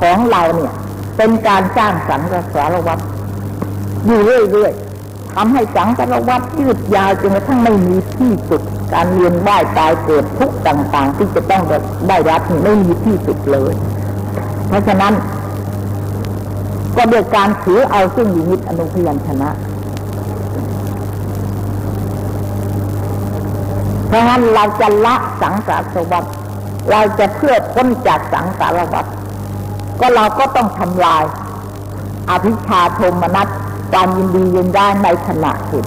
ของเราเนี่ยเป็นการสร้างสังสารวัฏอยู่เรื่อยๆทำให้สังสารวัฏยืดยาวจนกระทั่งไม่มีที่สุดการเวียนว่ายตายเกิดทุกข์ต่างๆที่จะต้องได้รับไม่มีที่สุดเลยเพราะฉะนั้นก็โดยการถือเอาซึ่งวินิจอนุพยัญชนะเพราะฉะนั้นเราจะละสังสารวัฏเราจะเพื่อพ้นจากสังสารวัฏก็เราก็ต้องทำลายอภิชาโทมนัสความยินดียินร้ายในขณะเห็น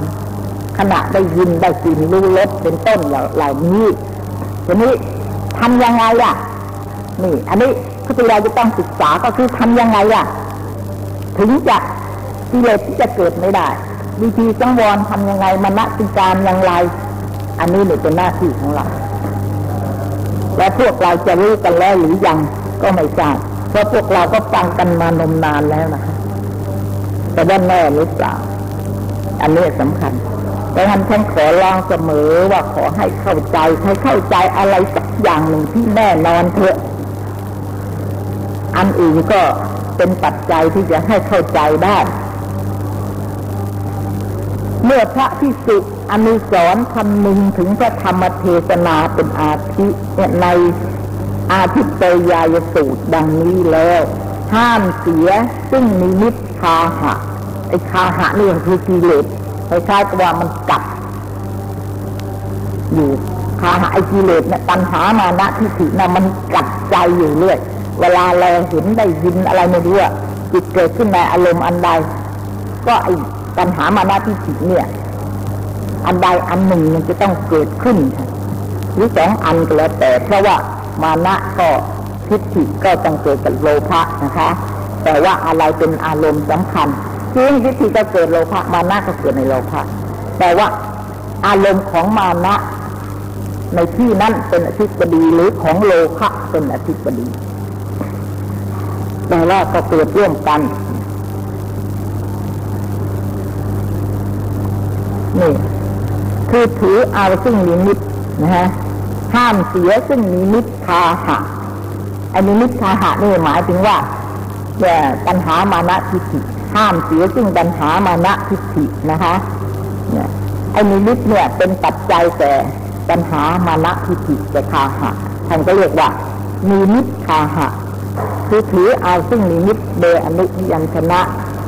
ขณะได้ยินได้กลิ่นรู้รสเป็นต้นเหล่านี้ทีนี้ทำยังไงล่ะนี่อันนี้คือที่เราจะต้องศึกษาก็คือทำยังไงล่ะถึงจะกิเลสที่จะเกิดไม่ได้วิธีสังวรทำยังไงมนสิการอย่างไรอันนี้เนี่ยเป็นหน้าที่ของเราและพวกเราจะรู้กันแล้วหรือยังก็ไม่ทราบเพราะพวกเราก็ฟังกันมานมนานแล้วนะคะแต่ว่าแน่หรือเปล่าอันนี้สำคัญแต่ท่านท่านขอร้องเสมอว่าขอให้เข้าใจให้เข้าใจอะไรสักอย่างหนึ่งที่แน่นอนเถอะอันอื่นก็เป็นปัจจัยที่จะให้เข้าใจได้เมื่อพระภิกษุอนุสรณ์คำนึงถึงพระธรรมเทศนาเป็นอาทิในอาทิเตยายสูตรดังนี้แล้วห้ามเสียซึ่งนิมิตคาหะไอ้คาหะนี่คือกิเลสไอ้คล้ายกับว่ามันกัดอยู่คาหะไอ้กิเลสเนี่ยตัณหามานะทิฏฐินะมันกัดใจอยู่เรื่อยเวลาเราเห็นได้ยินอะไรไม่รู้อะจิตเกิดขึ้นในอารมณ์อันใดก็ไอ้ตัณหามานะทิฏฐิเนี่ยอันใดอันหนึ่งมันจะต้องเกิดขึ้นหรือสองอันก็แล้วแต่เพราะว่ามานะก็ทิฏฐิก็ต้องเกิดกับโลภะนะคะแต่ว่าอะไรเป็นอารมณ์สำคัญที่ทิฏฐิก็เกิดโลภะมานะก็เกิดในโลภะแต่ว่าอารมณ์ของมานะในที่นั้นเป็นอธิปดีหรือของโลภะเป็นอธิปดีแต่ละก็เกิดร่วมกันนี่คือถือเอาซึ่งนิมิตนะฮะห้ามเสียซึ่งนิมิตคาหะอันนิมิตคาหะนี่หมายถึงว่าแต่ตัณหามานะทิฏฐิห้ามเสียซึ่งตัณหามานะทิฏฐินะคะเนี่ยไอ้นิมิตเนี่ยเป็นปัจจัยแต่ตัณหามานะทิฏฐิแต่คาหะท่านก็เรียกว่านิมิตคาหะคือถือเอาซึ่งนิมิตโดยอนุพยัญชนะ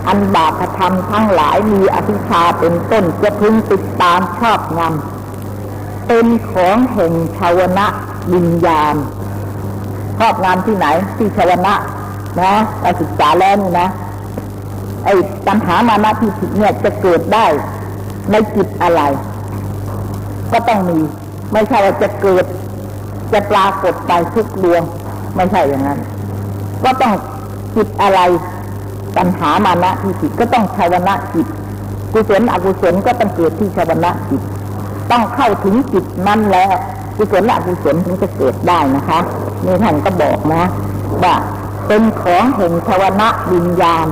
อันบาปธรรมทั้งหลายมีอภิชาเป็นต้นจะพึงติดตามชอบงำเป็นของแห่งชาวนะวิญญาณชอบงำที่ไหนที่ชาวนะนะเราศึกษาแล้วนี่นะไอ้ตัณหามานะทิฏฐิเนี่ยจะเกิดได้ในจิตอะไรก็ต้องมีไม่ใช่ว่าจะเกิดจะปรากฏไปทุกดวงไม่ใช่อย่างนั้นก็ต้องจิตอะไรตัณหามานะทิฏฐิก็ต้องชาวนะจิตกุศลอกุศลก็ต้องเกิดที่ชาวนะจิตต้องเข้าถึงจิตนั่นแล้วกุศลอกุศลถึงจะเกิดได้นะคะนี่ท่านก็บอกนะว่าเป็นของแห่งชาวนะวิญญาณ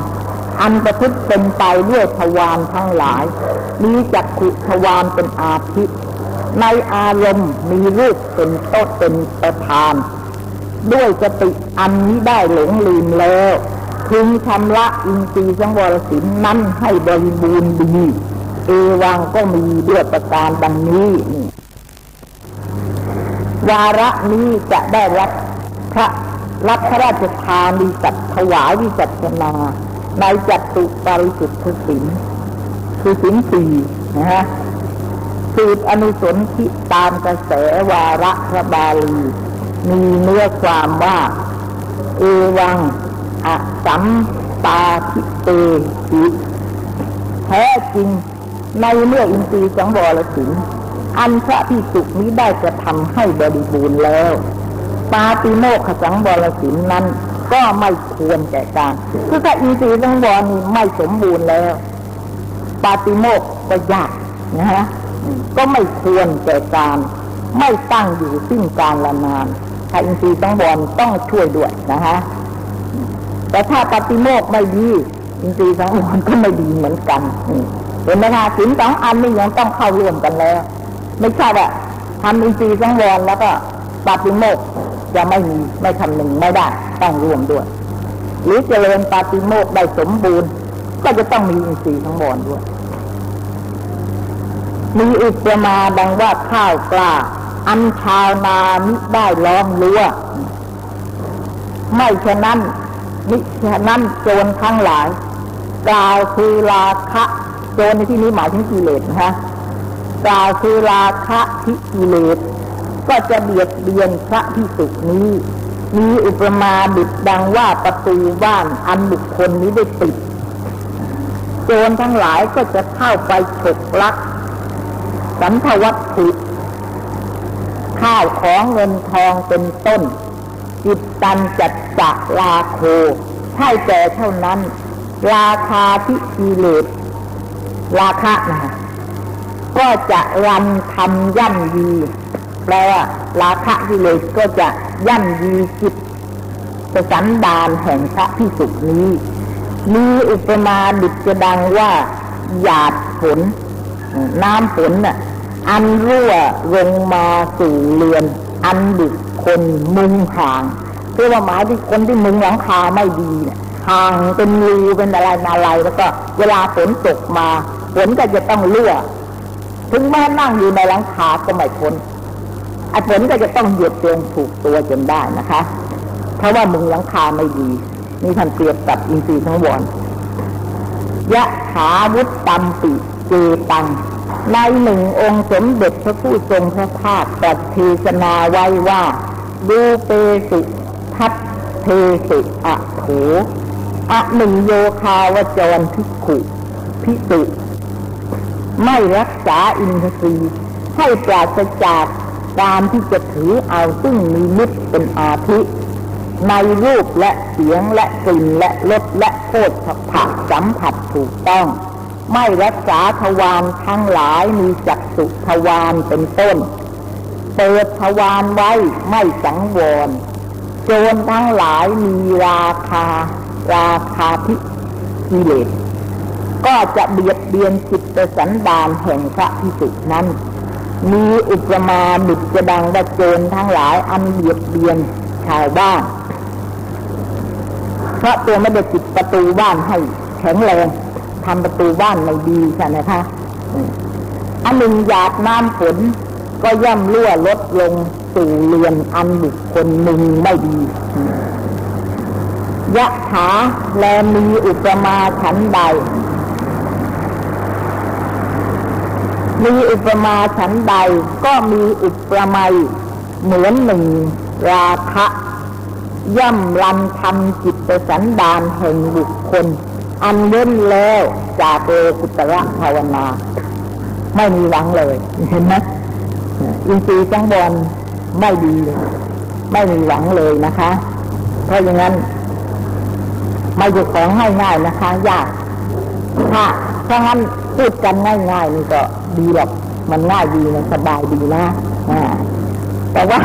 อันประพฤติเป็นไปด้วยทวารทั้งหลายมีจักขุทวารเป็นอาทิในอารมณ์มีรูปเป็นต้นเป็นประธานด้วยสติอันนี้ได้หลงลืมแล้วพึงชำระอินทรีย์สังวรศีลนั้นให้บริบูรณ์ดีเอวังก็มีด้วยประการดังนี้วาระนี้จะได้รับพระรับพระราชทานวิสัชถวายวิสัชนาในจักขุปริสุทธิศีลคือศีลสี่นะฮะสืบอนุสนธิตามกระแสวาระพระบาลีมีเนื้อความว่าเอวังอสัม ตาทิเตหิแท้จริงในเมื่ออินทรีย์สังวรศีลอันพระภิกษุนี้ได้กระทำให้บริบูรณ์แล้วปาติโมกขสังวรศีลนั้นก็ไม่ควรแก่การคือถ้าอินทรีย์สังวรนี้ไม่สมบูรณ์แล้วปาติโมกข์ก็ยากนะฮะก็ไม่ควรแก่การไม่ตั้งอยู่ซึ่งการละนานถ้าอินทรีย์สังวรต้องช่วยด้วยนะฮะแต่ถ้าปาติโมกข์ไม่ดีอินทรีย์สังวรก็ไม่ดีเหมือนกันเห็นไหมคะศีลสองอันนี้ยังต้องเข้าร่วมกันแล้วไม่ใช่อะทำอินทรีย์สังวรแล้วก็ปาติโมกข์จะไม่มีไม่ทำหนึ่งไม่ได้ต้องร่วมด้วยหรือเจริญปาติโมกข์ได้สมบูรณ์ก็จะต้องมีอินทรีย์สังวรด้วยมีอุปมาดังว่าข้าวกล้าอันชาวนามิได้ล้อมรั้วไม่ฉะนั้นมิฉะนั้นโจรทั้งหลายกล่าวคือราคะโจรในที่นี้หมายถึงกิเลสนะคะกล่าวคือราคะทิกิเลสก็จะเบียดเบียนพระภิกษุนี้มีอุปมาดุจดังว่าประตูบ้านอันบุคคลนี้ได้ปิดโจรทั้งหลายก็จะเข้าไปฉกลักสัมภาวัตถุข้าวของเงินทองเป็นต้นจิตตันจัดจักลาโคใช่แก่เท่านั้นราคาทิกิเลสราคะนะก็จะรันทำย่ำยีแปลว่าราคะกิเลสก็จะย่ำยีจิตสันดานแห่งพระภิกษุนี้มีอุปมาดุจดังว่าหยาดฝนน้ำฝนน่ะอันรั่วลงมาสู่เรือนอันบุคคลมุงห่างคือว่าหมายถึงคนที่มุงหลังคาไม่ดีห่างเป็นรูเป็นอะไรอะไรแล้วก็เวลาฝนตกมาฝนก็จะต้องรั่วถึงแม้นั่งอยู่ในหลังคาก็ไม่พ้นไอ้ฝนก็จะต้องเหยียบจนถูกตัวจนได้นะคะเพราะว่ามุงหลังคาไม่ดีนี่ท่านเปรียบกับอินทรีย์สังวรยะถาวุตตัมปิเจตังในหนึ่งองค์สมเด็จพระผู้ทรงพระภาคตรัสเทศนาไว้ว่าดูเปสิทัพเทสิอะโถอะหนึ่งโยคาวจรภิกขุภิกษุไม่รักษาอินทรีย์ให้ปราศจากการที่จะถือเอาซึ่งมีนิมิตเป็นอาทิในรูปและเสียงและกลิ่นและรสและโผฏฐัพพะสัมผัสถูกต้องไม่รักษาทวารทั้งหลายมีจักษุทวารเป็นต้นเปิดทวารไว้ไม่สังวรโจรทั้งหลายมีราคาราคาทิกิเลสก็จะเบียดเบียนจิตสันดานแห่งพระภิกษุนั้นมีอุปมาดุจดังว่าโจรทั้งหลายอันเบียดเบียนชาวบ้านเพราะตัวไม่ได้ปิดประตูบ้านให้แข็งแรงทำประตูบ้านไม่ดีใช่ไหมคะอันหนึ่งหยาดน้ำฝนก็ย่ำรั่วลดลงสู่เรือนอันบุคคลหนึ่งไม่ดียะถาแลมีอุปมาฉันใดมีอุปมาฉันใดก็มีอุปมาเหมือนหนึ่งราคะย่ำรันทำจิตประสันดานแห่งบุคคลอันเว้นแล้วจากโลกุตระภาวนาไม่มีหวังเลยเห็นไหมอินทรีย์สังวรไม่ดีเลยไม่มีหวังเลยนะคะเพราะอย่างนั้นไม่ใช่ของง่ายๆนะคะยากถ้าถ้างั้นพูดกันง่ายๆนี่ก็ดีหรอกมันง่ายดีมันสบายดีนะแต่ว่า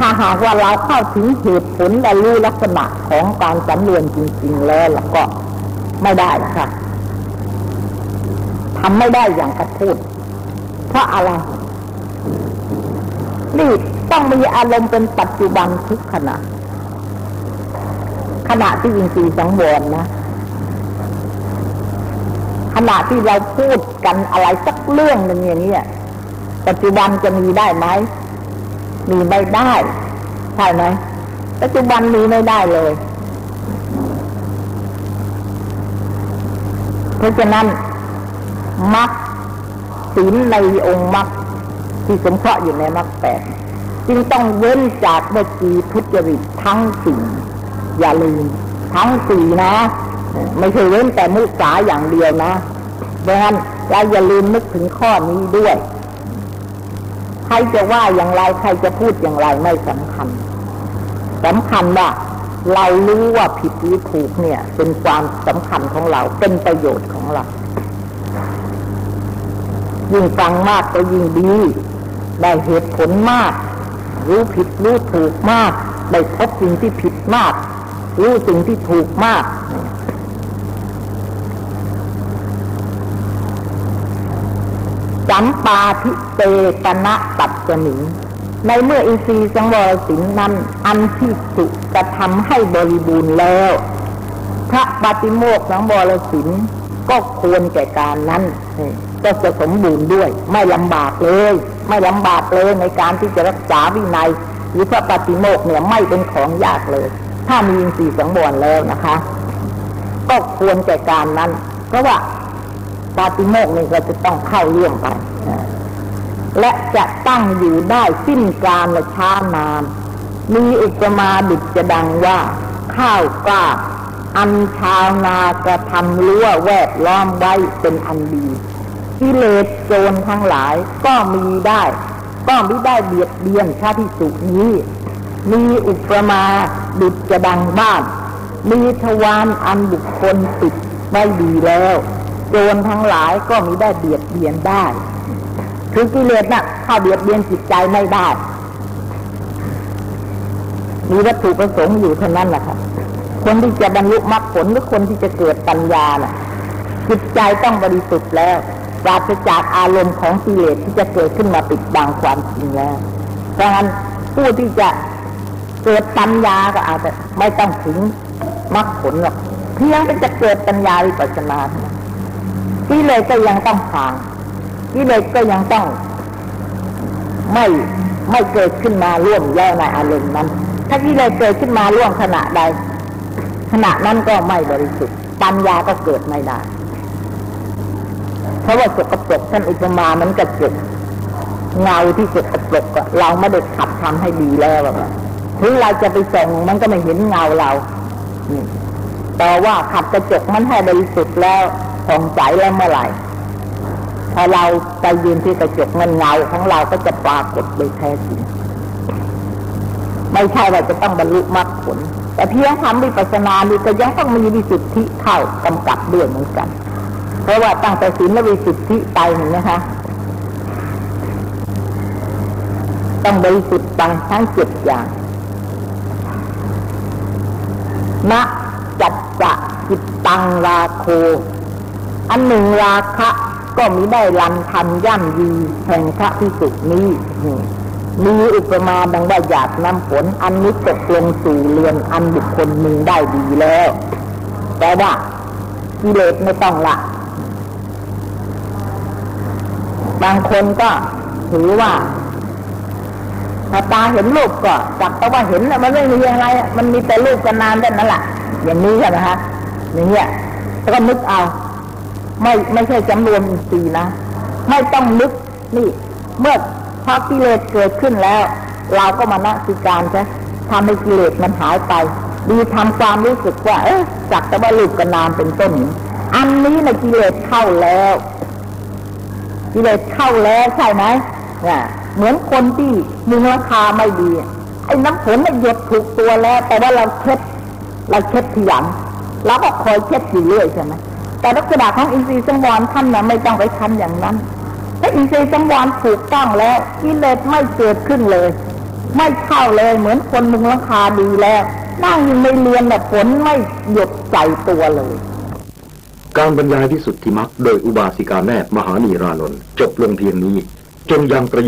ถ้าหากว่าเราเข้าถึงเหตุผลและรู้ลักษณะของการสำเร็จจริงๆแล้วแล้วก็ไม่ได้ค่ะทำไม่ได้อย่างกระพูดเพราะอะไรนี่ต้องมีอารมณ์เป็นปัจจุบันทุกขณะขณะที่อินทรีย์สังวรนะขณะที่เราพูดกันอะไรสักเรื่องหนึ่งอย่างนี้ปัจจุบันจะมีได้ไหมมีไม่ได้ใช่ไหมปัจจุบันมีไม่ได้เลยเพราะฉะนั้นมรรคศีลในองค์มรรคที่สมเคราะห์อยู่ในมรรคแปดจึงต้องเว้นจากวจีทุจริตทั้งสิ่งอย่าลืม ทั้งสี่นะไม่เคยเว้นแต่มุสาอย่างเดียวนะดังนั้นเราอย่าลืมนึกถึงข้อนี้ด้วยใครจะว่าอย่างไรใครจะพูดอย่างไรไม่สำคัญสำคัญว่าเรารู้ว่าผิดหรือถูกเนี่ยเป็นความสำคัญของเราเป็นประโยชน์ของเรายิ่งฟังมากก็ยิ่งดีได้เหตุผลมากรู้ผิดรู้ถูกมากได้พบสิ่งที่ผิดมากรู้สิ่งที่ถูกมากสัมปาทิเตตนะตัจจนิงในเมื่ออินทรีย์สังวรศีลนั้นอันที่สุกระทำให้บริบูรณ์แล้วพระปฏิโมกข์สังวรศีลก็ควรแก่การนั้นก็จะสมบูรณ์ด้วยไม่ลำบากเลยไม่ลำบากเลยในการที่จะรักษาวินัยหรือพระปฏิโมกข์เนี่ยไม่เป็นของยากเลยถ้ามีอินทรีย์สังวรแล้วนะคะก็ควรแก่การนั้นเพราะว่าปาฏิโมกข์นี่ก็จะต้องเข้าเรื่องไปและจะตั้งอยู่ได้สิ้นกาลช้านานมีอุปมาดุจจะดังว่าข้าวกล้าอันชาวนากระทำรั้วแวดล้อมไว้เป็นอันดีกิเลสโจรทั้งหลายก็มีได้ก็มิได้เบียดเบียนชาติสุนี้มีอุปมาดุจจะดังบ้านมีทวารอันบุคคลปิดไว้ดีแล้วโจรทั้งหลายก็มิได้เบียดเบียนได้คือกิเลสน่ะเข้าเบียดเบียนจิตใจไม่ได้มีวัตถุประสงค์อยู่เท่านั้นแหละครับคนที่จะบรรลุมรรคผลหรือคนที่จะเกิดปัญญาน่ะจิตใจต้องบริสุทธิ์แล้วปราศจากอารมณ์ของกิเลสที่จะเกิดขึ้นมาปิดบังความจริงแล้วเพราะงั้นผู้ที่จะเกิดปัญญาก็อาจจะไม่ต้องถึงมรรคผลหรอกเพียงแต่จะเกิดปัญญาวิปัสสนากิเลสก็ยังต้องห่างกิเลสก็ยังต้องไม่ไม่เกิดขึ้นมาร่วมแย่ในอารมณ์นั้นถ้ากิเลสเกิดขึ้นมาร่วมขณะใดขณะนั้นก็ไม่บริสุทธิ์ปัญญาก็เกิดไม่ได้เพราะว่าสกปรกท่านอุปมามันกับจุดเงาที่สกปรกเราไม่ได้ขัดทำให้ดีแล้วถึงเราจะไปส่องมันก็ไม่เห็นเงาเราแต่ว่าขัดกระจกมันให้บริสุทธิ์แล้วสงสัยแล้วเมื่อไหร่ถ้าเราไปยืนที่กระจกเงาเงาของเราก็จะปรากฏโดยแท้จริงไม่ใช่ว่าจะต้องบรรลุมรรคผลแต่เพียงทำวิปัสสนานี่ก็ยังต้องมีวิสุทธิเข้ากำกับด้วยเหมือนกันเพราะว่าตั้งแต่ศีลและวิสุทธิไปนี่นะคะต้องบริสุทธิ์ตั้งทั้งเจ็ดอย่างนะจัตตะจิตตังราโคอันหนึ่งราคะก็มิได้ลันทันย่ำยีแห่งพระภิกษุนี้มีอุปมาดังว่าหยาดน้ำฝนอันนี้ตกลงสู่เรือนอันบุคคลมึงได้ดีแล้วแต่ว่ากิเลสไม่ต้องละบางคนก็ถือว่าถ้าตาเห็นรูปก็จับแต่ว่าเห็นแล้วมันไม่มีอะไรมันมีแต่รูปกันนานแต่นั่นแหละอย่างนี้ใช่ไหมคะอย่างเงี้ยแล้วก็นึกเอาไม่ไม่ใช่จำนวนอินทรีย์นะไม่ต้องนึกนี่เมื่อพอกิเลสเกิดขึ้นแล้วเราก็มานะสิการใช่ทำให้กิเลสมันหายไปดีทำความรู้สึกว่าเอ๊ะจักแต่ว่าลูกกับนามเป็นต้นอันนี้ในกิเลสเข้าแล้วกิเลสเข้าแล้วใช่ไหมเนี่ยเหมือนคนที่มีราคาไม่ดีไอ้น้ำฝนมันหยดถูกตัวแล้วแต่ว่าเราเช็ดเราเช็ดทีหลังเราก็คอยเช็ดอยู่เรื่อยใช่ไหมแต่ลักษณะของอินทรีย์สังวรท่านนะไม่ต้องไปทำอย่างนั้นถ้าอินทรีย์สังวรถูกต้องแล้วกิเลสไม่เกิดขึ้นเลยไม่เข้าเลยเหมือนคนมุงหลังคาดีแล้วนั่งอยู่ในเรือนแบบฝนไม่หยดใส่ตัวเลยการบรรยายที่สุดที่มรรคโดยอุบาสิกาแนบมหานีรานนท์จบลงเพียงนี้จนยังประ